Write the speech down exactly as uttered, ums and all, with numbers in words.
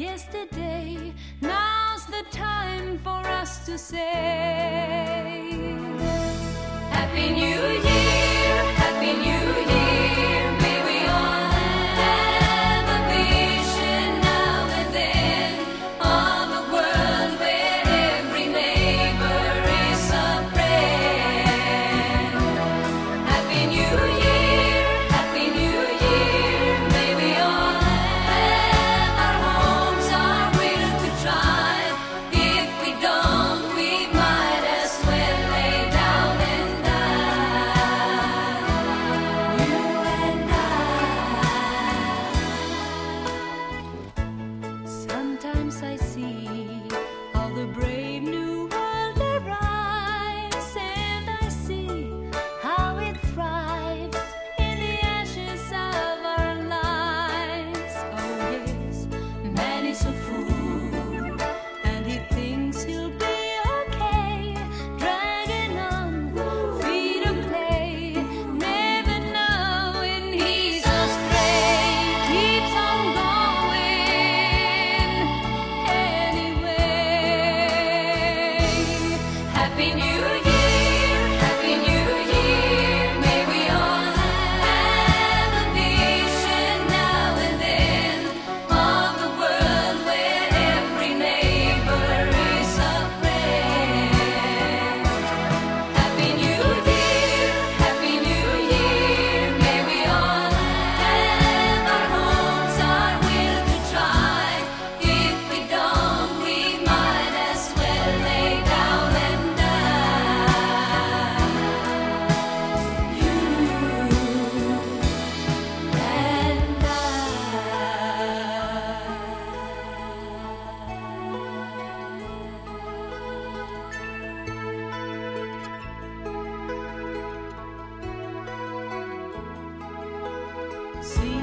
yesterday. Now's the time for us to say Happy New Year, Happy New Year. See